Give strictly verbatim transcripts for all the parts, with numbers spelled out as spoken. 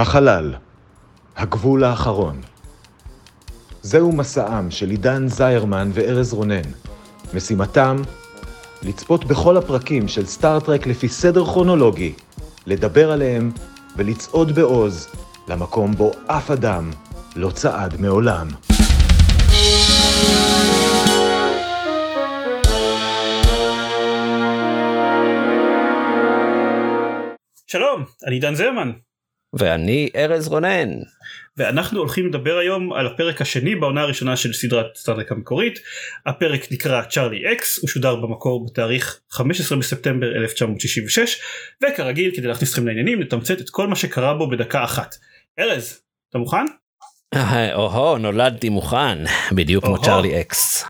החלל, הגבול האחרון. זהו מסעם של עידן זיירמן וארז רונן. משימתם, לצפות בכל הפרקים של סטאר טרק לפי סדר כרונולוגי, לדבר עליהם ולצעוד בעוז למקום בו אף אדם לא צעד מעולם. שלום, אני עידן זיירמן. ואני ארז רונן. ואנחנו הולכים לדבר היום על הפרק השני בעונה הראשונה של סדרת סטאר טרק המקורית. הפרק נקרא צ'רלי אקס, הוא שודר במקור בתאריך חמישה עשר בספטמבר אלף תשע מאות שישים ושש, וכרגיל כדי להכניס אתכם לעניינים נתמצת את כל מה שקרה בו בדקה אחת. ארז, אתה מוכן? אוהו, נולדתי מוכן, בדיוק כמו צ'רלי אקס.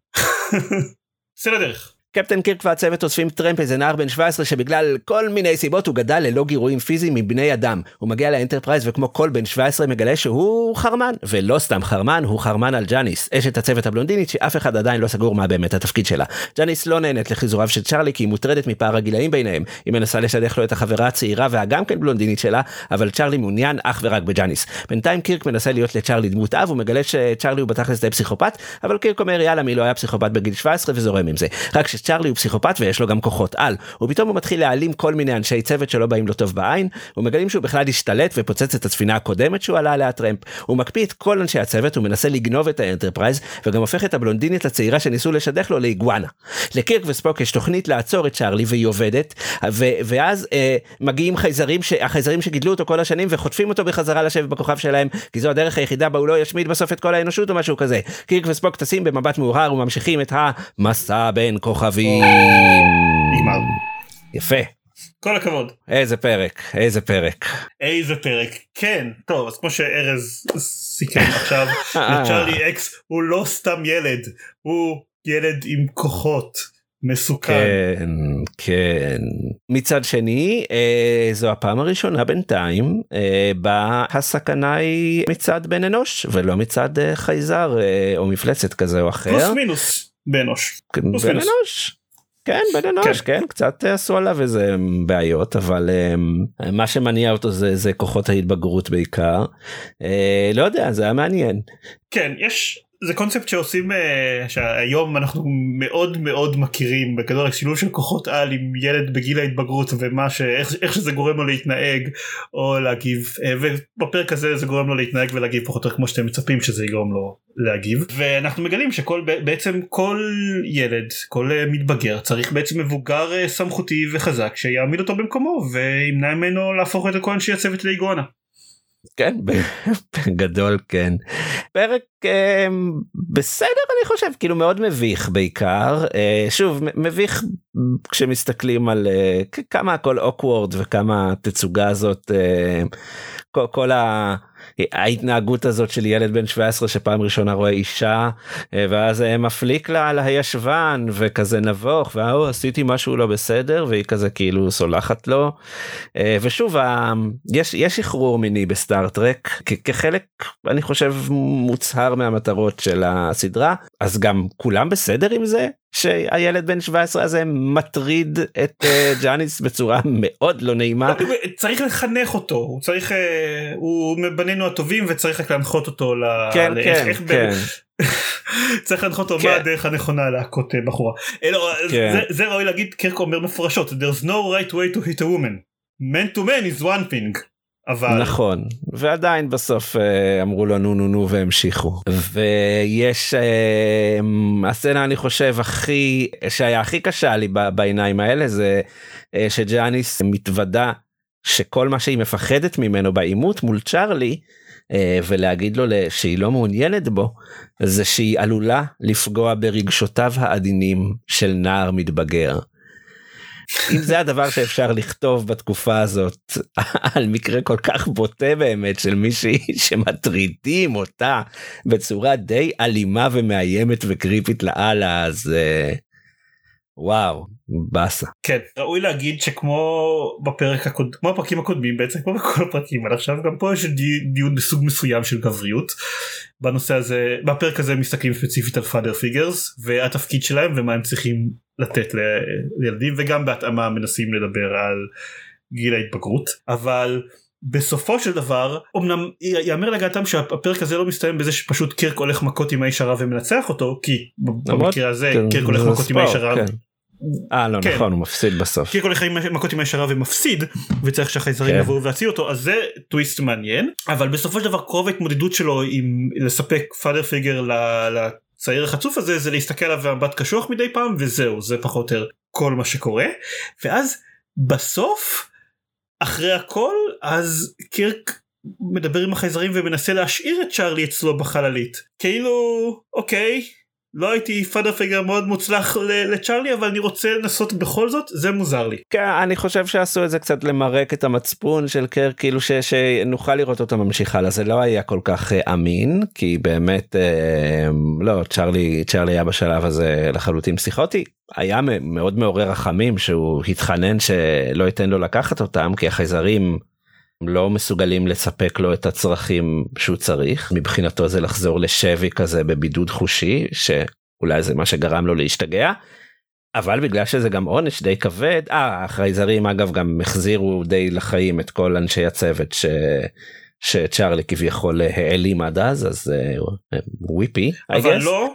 זה לדרך. קפטן קירק והצוות אוספים טרמפ, איזה נער בן שבע עשרה שבגלל כל מיני סיבות הוא גדל ללא גירויים פיזיים מבני אדם. הוא מגיע לאנטרפרייז וכמו כל בן שבע עשרה מגלה שהוא חרמן, ולא סתם חרמן, הוא חרמן על ג'אניס, אשת הצוות הבלונדינית שאף אחד עדיין לא סגור מה באמת התפקיד שלה. ג'אניס לא נהנית לחיזוריו של צ'רלי כי היא מוטרדת מפער הגילאים ביניהם. היא מנסה לשדך לו את החברה הצעירה והגם כן בלונדינית שלה, אבל צ'רלי מעוניין אך ורק בג'אניס. בינתיים קירק מנסה להיות לצ'רלי דמות אב, ומגלה שצ'רלי הוא בתכלס די פסיכופת, אבל קירק אומר יאללה מי לא היה פסיכופת בגיל שבע עשרה וזורם עם זה. רק צ'רלי הוא פסיכופת ויש לו גם כוחות על, ופתאום הוא מתחיל להעלים כל מיני אנשי צוות שלא באים לו טוב בעין, ומגלים שהוא בכלל השתלט ופוצץ את הספינה הקודמת שהוא עלה עליה הטרמפ, הוא מקפיא את כל אנשי הצוות, הוא מנסה לגנוב את האנטרפרייז, וגם הופך את הבלונדינית הצעירה שניסו לשדך לו לאיגואנה. לקירק וספוק יש תוכנית לעצור את צ'רלי והיא עובדת, ו- ואז אה, מגיעים חייזרים, ש- החייזרים שגידלו אותו כל השנים וחוטפים אותו בחזרה לשבת בכוכב שלהם, כי זו הדרך היחידה בה הוא לא ישמיד בסוף את כל האנושות או משהו כזה. קירק וספוק טסים במבט מאוחר וממשיכים את המסע בין כוכבים. חבים. נגמר. יפה. כל הכבוד. איזה פרק, איזה פרק. איזה פרק, כן. טוב, אז כמו שארז סיכם עכשיו, צ'רלי אקס הוא לא סתם ילד, הוא ילד עם כוחות. מסוכן. כן, כן. מצד שני, אה, זו הפעם הראשונה בינתיים, אה, בה הסכנה היא מצד בן אנוש, ולא מצד אה, חייזר, אה, או מפלצת כזה או אחר. פלוס מינוס. בנוש. בנוש. כן, בנוש, כן, קצת עשו עליו איזה בעיות, אבל מה שמניע אותו זה כוחות ההתבגרות בעיקר. לא יודע, זה היה מעניין. כן, יש, זה קונספט שעושים, שהיום אנחנו מאוד מאוד מכירים, בכדור, שילוב של כוחות על עם ילד בגיל ההתבגרות, ואיך שזה גורם לו להתנהג, או להגיב, ובפרק הזה זה גורם לו להתנהג ולהגיב פחות או כמו שאתם מצפים שזה יגרום לו. להגיב, ואנחנו מגלים שכל בעצם כל ילד, כל מתבגר צריך בעצם מבוגר סמכותי וחזק שיעמיד אותו במקומו וימנע ממנו להפוך את הכהן שיצבת לאיגואנה. כן, בגדול כן. פרק בסדר אני חושב, כאילו מאוד מביך בעיקר, שוב מביך כשמסתכלים על כמה הכל אוקוורד וכמה התצוגה הזאת, כל ה... ההתנהגות הזאת של ילד בן שבע עשרה שפעם ראשונה רואה אישה ואז מפליק לה על הישבן וכזה נבוך והוא עשיתי משהו לא בסדר והיא כזה כאילו סולחת לו. ושוב יש יש שחרור מיני בסטאר טרק כחלק אני חושב מוצהר מהמטרות של הסדרה, אז גם כולם בסדר עם זה שהילד בן שבע עשרה הזה מטריד את ג'אניס בצורה מאוד לא נעימה. צריך לחנך אותו, הוא צריך, הוא מבנינו הטובים וצריך רק להנחות אותו. כן, כן, כן. צריך להנחות אותו מה הדרך הנכונה להכות בחורה. זה ראוי להגיד, קירק אומר מפורשות, there's no right way to hit a woman. Man to man is one thing. אבל... נכון, ועדיין בסוף אה, אמרו לו נו נו נו והמשיכו. ויש אה, הסצנה אני חושב הכי שהיה הכי קשה לי בעיניים האלה זה אה, שג'אניס מתוודה שכל מה שהיא מפחדת ממנו בעימות מול צ'רלי ולהגיד לו שהיא לא מעוניינת בו, זה שהיא עלולה לפגוע ברגשותיו העדינים של נער מתבגר. אם זה הדבר שאפשר לכתוב בתקופה הזאת על מקרה כל כך בוטה באמת של מישהי שמטרידים אותה בצורה די אלימה ומאיימת וקריפית לאללה, אז וואו, בסה. כן, ראוי להגיד שכמו בפרק הקוד... כמו הפרקים הקודמים בעצם, כמו בכל הפרקים עד עכשיו, גם פה יש דיון בסוג מסוים של גבריות. בנושא הזה, בפרק הזה מסתכלים ספציפית על father figures, והתפקיד שלהם ומה הם צריכים לתת לילדים, וגם בהתאמה מנסים לדבר על גיל ההתבגרות, אבל בסופו של דבר, אמנם יאמר לגעתם שהפרק הזה לא מסתיים בזה שפשוט קירק הולך מכות עם האיש הרע ומנצח אותו, כי במקרה הזה קירק הולך מכות עם האיש הרע. אה לא נכון, הוא מפסיד בסוף. קירק הולך מכות עם האיש הרע ומפסיד, וצריך שהחייזרים יבואו ויוציאו אותו, אז זה טוויסט מעניין, אבל בסופו של דבר קרוב ההתמודדות שלו עם לספק פאדר פיגר לצעיר החצוף הזה, זה להסתכל עליו במבט קשוח מדי פעם, וזהו, זה פחות או יותר כל מה שקורה, ואז בסוף אחרי הכל, אז קירק מדבר עם החייזרים ומנסה להשאיר את צ'רלי אצלו בחללית. כאילו, אוקיי, לא הייתי פאדר פיגר מאוד מוצלח לצ'רלי, אבל אני רוצה לנסות בכל זאת, זה מוזר לי. כן, אני חושב שעשו את זה קצת למרק את המצפון של קירק, כאילו ש- שנוכל לראות אותה ממשיכה, אז זה לא היה כל כך אמין, כי באמת, אה, לא, צ'רלי, צ'רלי היה בשלב הזה לחלוטין פסיכוטי. היה מאוד מעורר רחמים שהוא התחנן שלא ייתן לו לקחת אותם, כי החייזרים לא מסוגלים לספק לו את הצרכים שהוא צריך. מבחינתו זה לחזור לשבי כזה בבידוד חושי, שאולי זה מה שגרם לו להשתגע, אבל בגלל שזה גם עונש די כבד, אה, החייזרים אגב גם החזירו די לחיים את כל אנשי הצוות ש... שצ'רלי כביכול העלים עד אז, אז וויפי. אבל לא...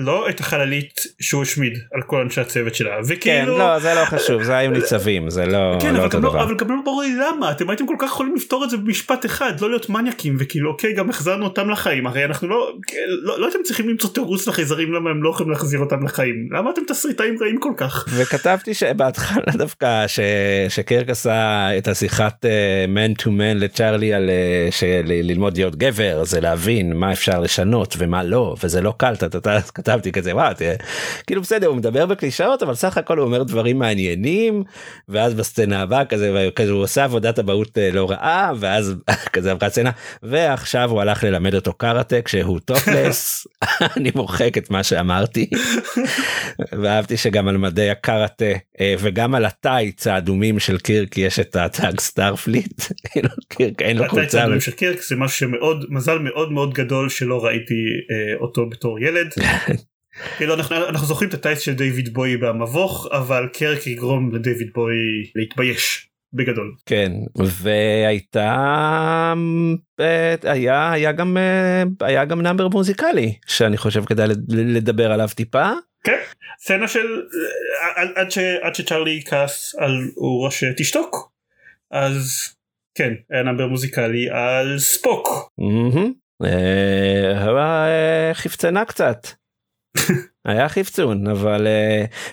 לא את החללית שהוא השמיד על כל אנשי הצוות שלה, וכאילו... כן, לא, זה לא חשוב, זה היו ניצבים, זה לא... כן, אבל גם לא ברור לי למה, אתם הייתם כל כך יכולים לפתור את זה במשפט אחד, לא להיות מניאקים, וכאילו, אוקיי, גם החזרנו אותם לחיים, הרי אנחנו לא... לא הייתם צריכים למצוא תירוץ לחייזרים, למה הם לא יכולים להחזיר אותם לחיים, למה אתם תסריטאים רעים כל כך? וכתבתי שבהתחלה דווקא, שקירק עשה את השיחת man to man לצ'רלי, על ללמוד להיות גבר, זה להבין מה אפשר לשנות ומה לא, וזה לא קל, כתבתי כזה, וואו, תראה, כאילו בסדר, הוא מדבר בקלישאות, אבל סך הכל הוא אומר דברים מעניינים, ואז בסצנה הבאה כזה, כזה הוא עושה עבודת הבאות לא רעה, ואז כזה עברה סצנה, ועכשיו הוא הלך ללמד אותו קראטה, כשהוא טופלס, אני מורחק את מה שאמרתי, ואהבתי שגם על מדי הקראטה, וגם על הטייץ האדומים של קירק, יש את הטאג סטארפליט, קירק אין לו חולצה. הטייץ האדומים של קירק, זה משהו שמאוד, מזל מאוד מאוד גדול, שלא ראיתי אותו בתור ילד. כאילו אנחנו, אנחנו זוכרים את הטייס של דיוויד בוי במבוך, אבל קירק יגרום לדיוויד בוי להתבייש בגדול. כן, והייתה היה, היה גם היה גם נאמבר מוזיקלי שאני חושב כדאי לדבר עליו טיפה. כן, סצנה של עד, ש, עד שצ'רלי כעס על אורה שתשתוק, אז כן, היה נאמבר מוזיקלי על ספוק. אהה חפצנה קצת, היה חפצון, אבל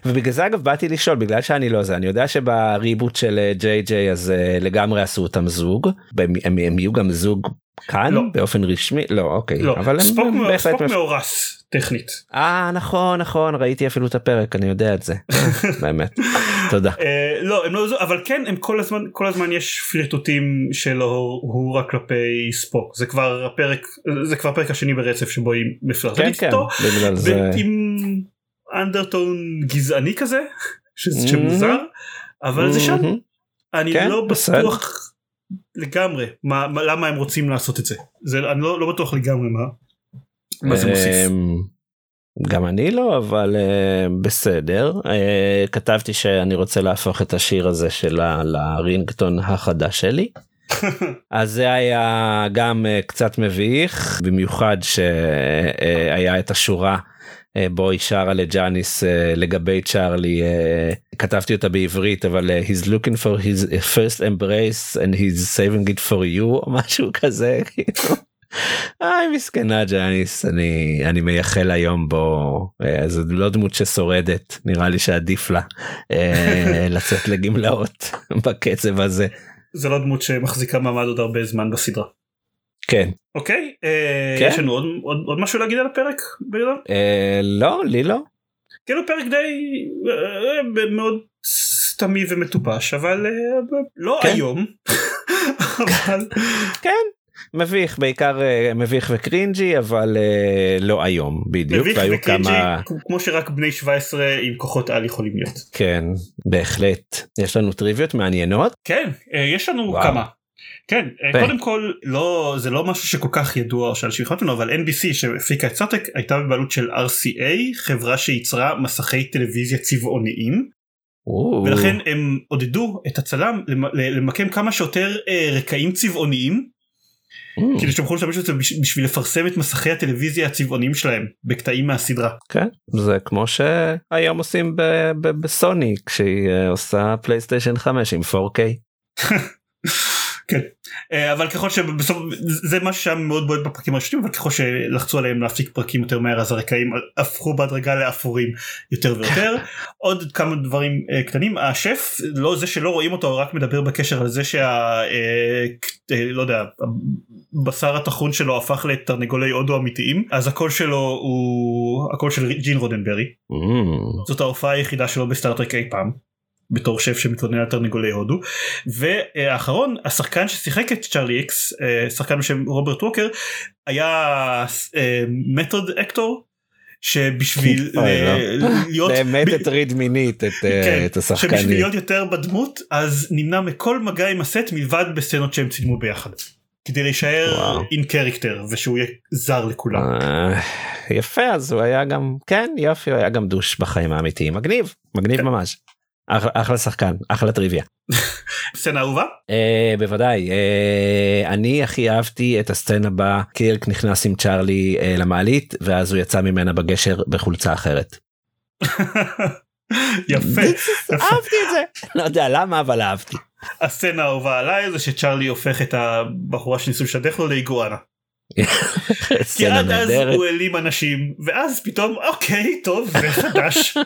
ובגלל זה אגב באתי לשאול, בגלל שאני לא זה, אני יודע שבריבוט של ג'יי ג'יי אז לגמרי עשו אותם זוג, הם יהיו גם זוג כאן באופן רשמי, לא אוקיי, אבל ספוק מאורס טכנית. אה נכון נכון, ראיתי אפילו את הפרק, אני יודע את זה, באמת, תודה. לא, הם לא זוג, אבל כן, הם כל הזמן, כל הזמן יש פלירטוטים של הורה כלפי ספוק, זה כבר הפרק, זה כבר הפרק השני ברצף שבו היא מפלרטטת איתו, עם אנדרטון גזעני כזה, שמוזר, אבל זה שם, אני לא בטוח לגמרי, מה, מה, למה הם רוצים לעשות את זה? זה אני לא, לא בטוח לגמרי מה, מה זה מוסיף. גם אני לא, אבל uh, בסדר. Uh, כתבתי שאני רוצה להפוך את השיר הזה שלה לרינגטון החדש שלי. אז זה היה גם uh, קצת מביך, במיוחד שהיה uh, את השורה בו היא שרה לג'אניס לגבי צ'רלי, כתבתי אותה בעברית, אבל he's looking for his first embrace and he's saving it for you, או משהו כזה, איי מסכנה ג'אניס, אני, אני מייחל היום בו, זו לא דמות ששורדת, נראה לי שעדיף לה לצאת לגמלאות בקצב הזה. זה לא דמות שמחזיקה מעמד עוד הרבה זמן בסדרה. כן. אוקיי, יש לנו עוד משהו להגיד על הפרק? לא, לי לא. כאילו פרק די מאוד סתמי ומטופש, אבל לא היום. כן, מביך, בעיקר מביך וקרינג'י, אבל לא היום, בדיוק. מביך וקרינג'י, כמו שרק בני שבע עשרה עם כוחות על יכולים להיות. כן, בהחלט. יש לנו טריוויות מעניינות? כן, יש לנו כמה. כן, קודם כל, לא, זה לא משהו שכל כך ידוע שעל שביחתנו, אבל אן בי סי שהפיקה את סטאר טרק הייתה בבעלות של אר סי איי, חברה שייצרה מסכי טלוויזיה צבעוניים, ולכן הם עודדו את הצלם למקם כמה שיותר רקעים צבעוניים, כדי שהם יכולים להשתמש את זה בשביל לפרסם את מסכי הטלוויזיה הצבעוניים שלהם, בקטעים מהסדרה. כן, זה כמו שהיום עושים בסוני, כשהיא עושה פלייסטיישן חמש עם פור קיי. כן, אבל ככל שבסוף, זה משהו שהיה מאוד בועד בפרקים הראשונים, אבל ככל שלחצו עליהם להפסיק פרקים יותר מהר, אז הרקעים הפכו בהדרגה לאפורים יותר ויותר. עוד כמה דברים קטנים, השף, לא זה שלא רואים אותו, רק מדבר בקשר על זה שה... לא יודע, הבשר התחון שלו הפך לתרנגולי אודו אמיתיים, אז הקול שלו הוא הקול של ג'ין רודנברי. זאת ההופעה היחידה שלו בסטאר טרק אי פעם. בתור שף שמתלונן על תרנגולי הודו. והאחרון, השחקן ששיחק את צ'רלי אקס, שחקן בשם רוברט ווקר, היה מתוד אקטור, שבשביל להיות... באמת הטריד מינית את השחקנים. שבשביל להיות יותר בדמות, אז נמנע מכל מגע עם הסט, מלבד בסצנות שהם צילמו ביחד. כדי להישאר אין קרקטר, ושהוא יהיה זר לכולם. יפה, אז הוא היה גם, כן, יופי, הוא היה גם דוש בחיים האמיתיים. מגניב, מגניב ממש. אחלה שחקן, אחלה טריוויה. סצנה אהובה? בוודאי, אני הכי אהבתי את הסצנה בה קירק נכנס עם צ'רלי למעלית, ואז הוא יצא ממנה בגשר בחולצה אחרת. יפה. אהבתי את זה. לא יודע למה, אבל אהבתי. הסצנה האהובה עליי זה שצ'רלי הופך את הבחורה שניסו לשדך לו לאיגואנה. כי עד אז הוא העלים אנשים, ואז פתאום אוקיי טוב זה חדש.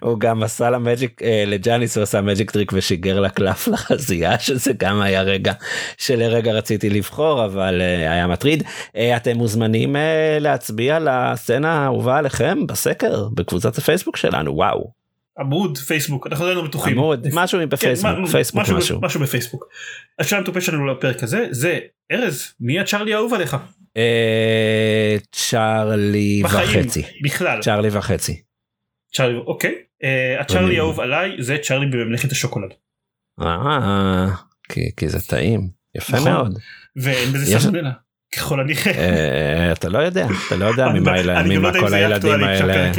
הוא גם עשה למג'יק לג'אניס, הוא עשה מג'יק טריק ושיגר לה קלף לחזייה, שזה גם היה רגע שלרגע רציתי לבחור אבל היה מטריד. אתם מוזמנים להצביע לסצנה האהובה עליכם בסקר בקבוצת הפייסבוק שלנו. וואו, עמוד פייסבוק, אנחנו עדיין לא בטוחים. עמוד, משהו בפייסבוק, פייסבוק משהו. משהו בפייסבוק. השאלה המטופה שלנו לפרק הזה, זה, ארז, מי הצ'רלי האהוב עליך? צ'רלי וחצי. בכלל. צ'רלי וחצי. צ'רלי, אוקיי. הצ'רלי האהוב עליי, זה צ'רלי בממלכת השוקולד. אה, כי זה טעים. יפה מאוד. ואין בזה סלמונלה. ככל הנראה. אתה לא יודע, אתה לא יודע ממה כל הילדים האלה.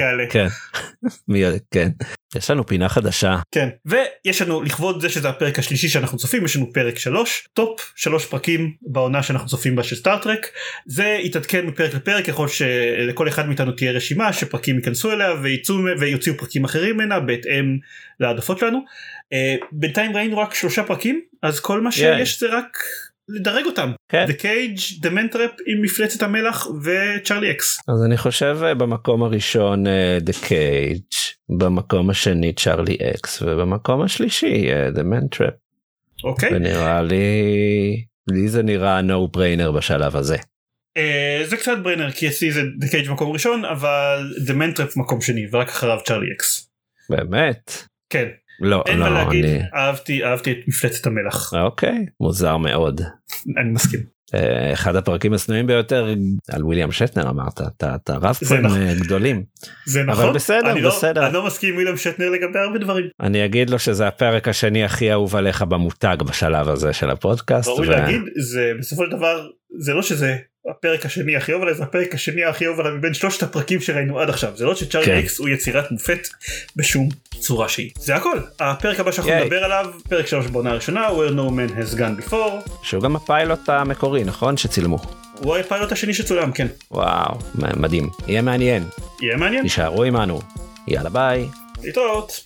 כן. יש לנו פינה חדשה. כן, ויש לנו, לכבוד זה שזה הפרק השלישי שאנחנו צופים, יש לנו פרק שלוש, טופ שלוש פרקים בעונה שאנחנו צופים בה של סטאר טרק. זה יתעדכן מפרק לפרק, יכול שלכל אחד מאיתנו תהיה רשימה שפרקים ייכנסו אליה ויוציאו פרקים אחרים ממנה בהתאם להעדפות שלנו. בינתיים ראינו רק שלושה פרקים, אז כל מה שיש זה רק... לדרג אותם. The Cage, The Mantrap עם מפלצת המלח וצ'רלי אקס. אז אני חושב במקום הראשון The Cage, במקום השני צ'רלי אקס, ובמקום השלישי The Mantrap. אוקיי. ונראה לי, לי זה נראה no brainer בשלב הזה. זה קצת brainer, כי אצלי זה The Cage במקום ראשון, אבל The Mantrap במקום שני, ורק אחריו צ'רלי אקס. באמת? כן. לא, אין מה להגיד, אהבתי, אהבתי את מפלצת המלח. אוקיי, מוזר מאוד. אני מסכים. אחד הפרקים הסנועים ביותר, על ויליאם שטנר אמרת, אתה רב פעמים גדולים. זה נכון, אבל בסדר, בסדר. אני לא מסכים עם ויליאם שטנר לגבי הרבה דברים. אני אגיד לו שזה הפרק השני הכי אהוב עליך במותג בשלב הזה של הפודקאסט. ברור להגיד, בסופו של דבר, זה לא שזה הפרק השני הכי אהוב עליי, זה הפרק השני הכי אהוב עליי מבין שלושת הפרקים שראינו עד עכשיו. זה לא שצ'רלי אקס הוא יצירת מופת בשום צורה שהיא. זה הכל. הפרק הבא שאנחנו נדבר עליו, פרק שלוש בעונה הראשונה, Where No Man Has Gone Before. שהוא גם הפיילוט המקורי, נכון? שצילמו. הוא הפיילוט השני שצולם, כן. וואו, מדהים. יהיה מעניין. יהיה מעניין. נשארו עמנו. יאללה ביי. להתראות.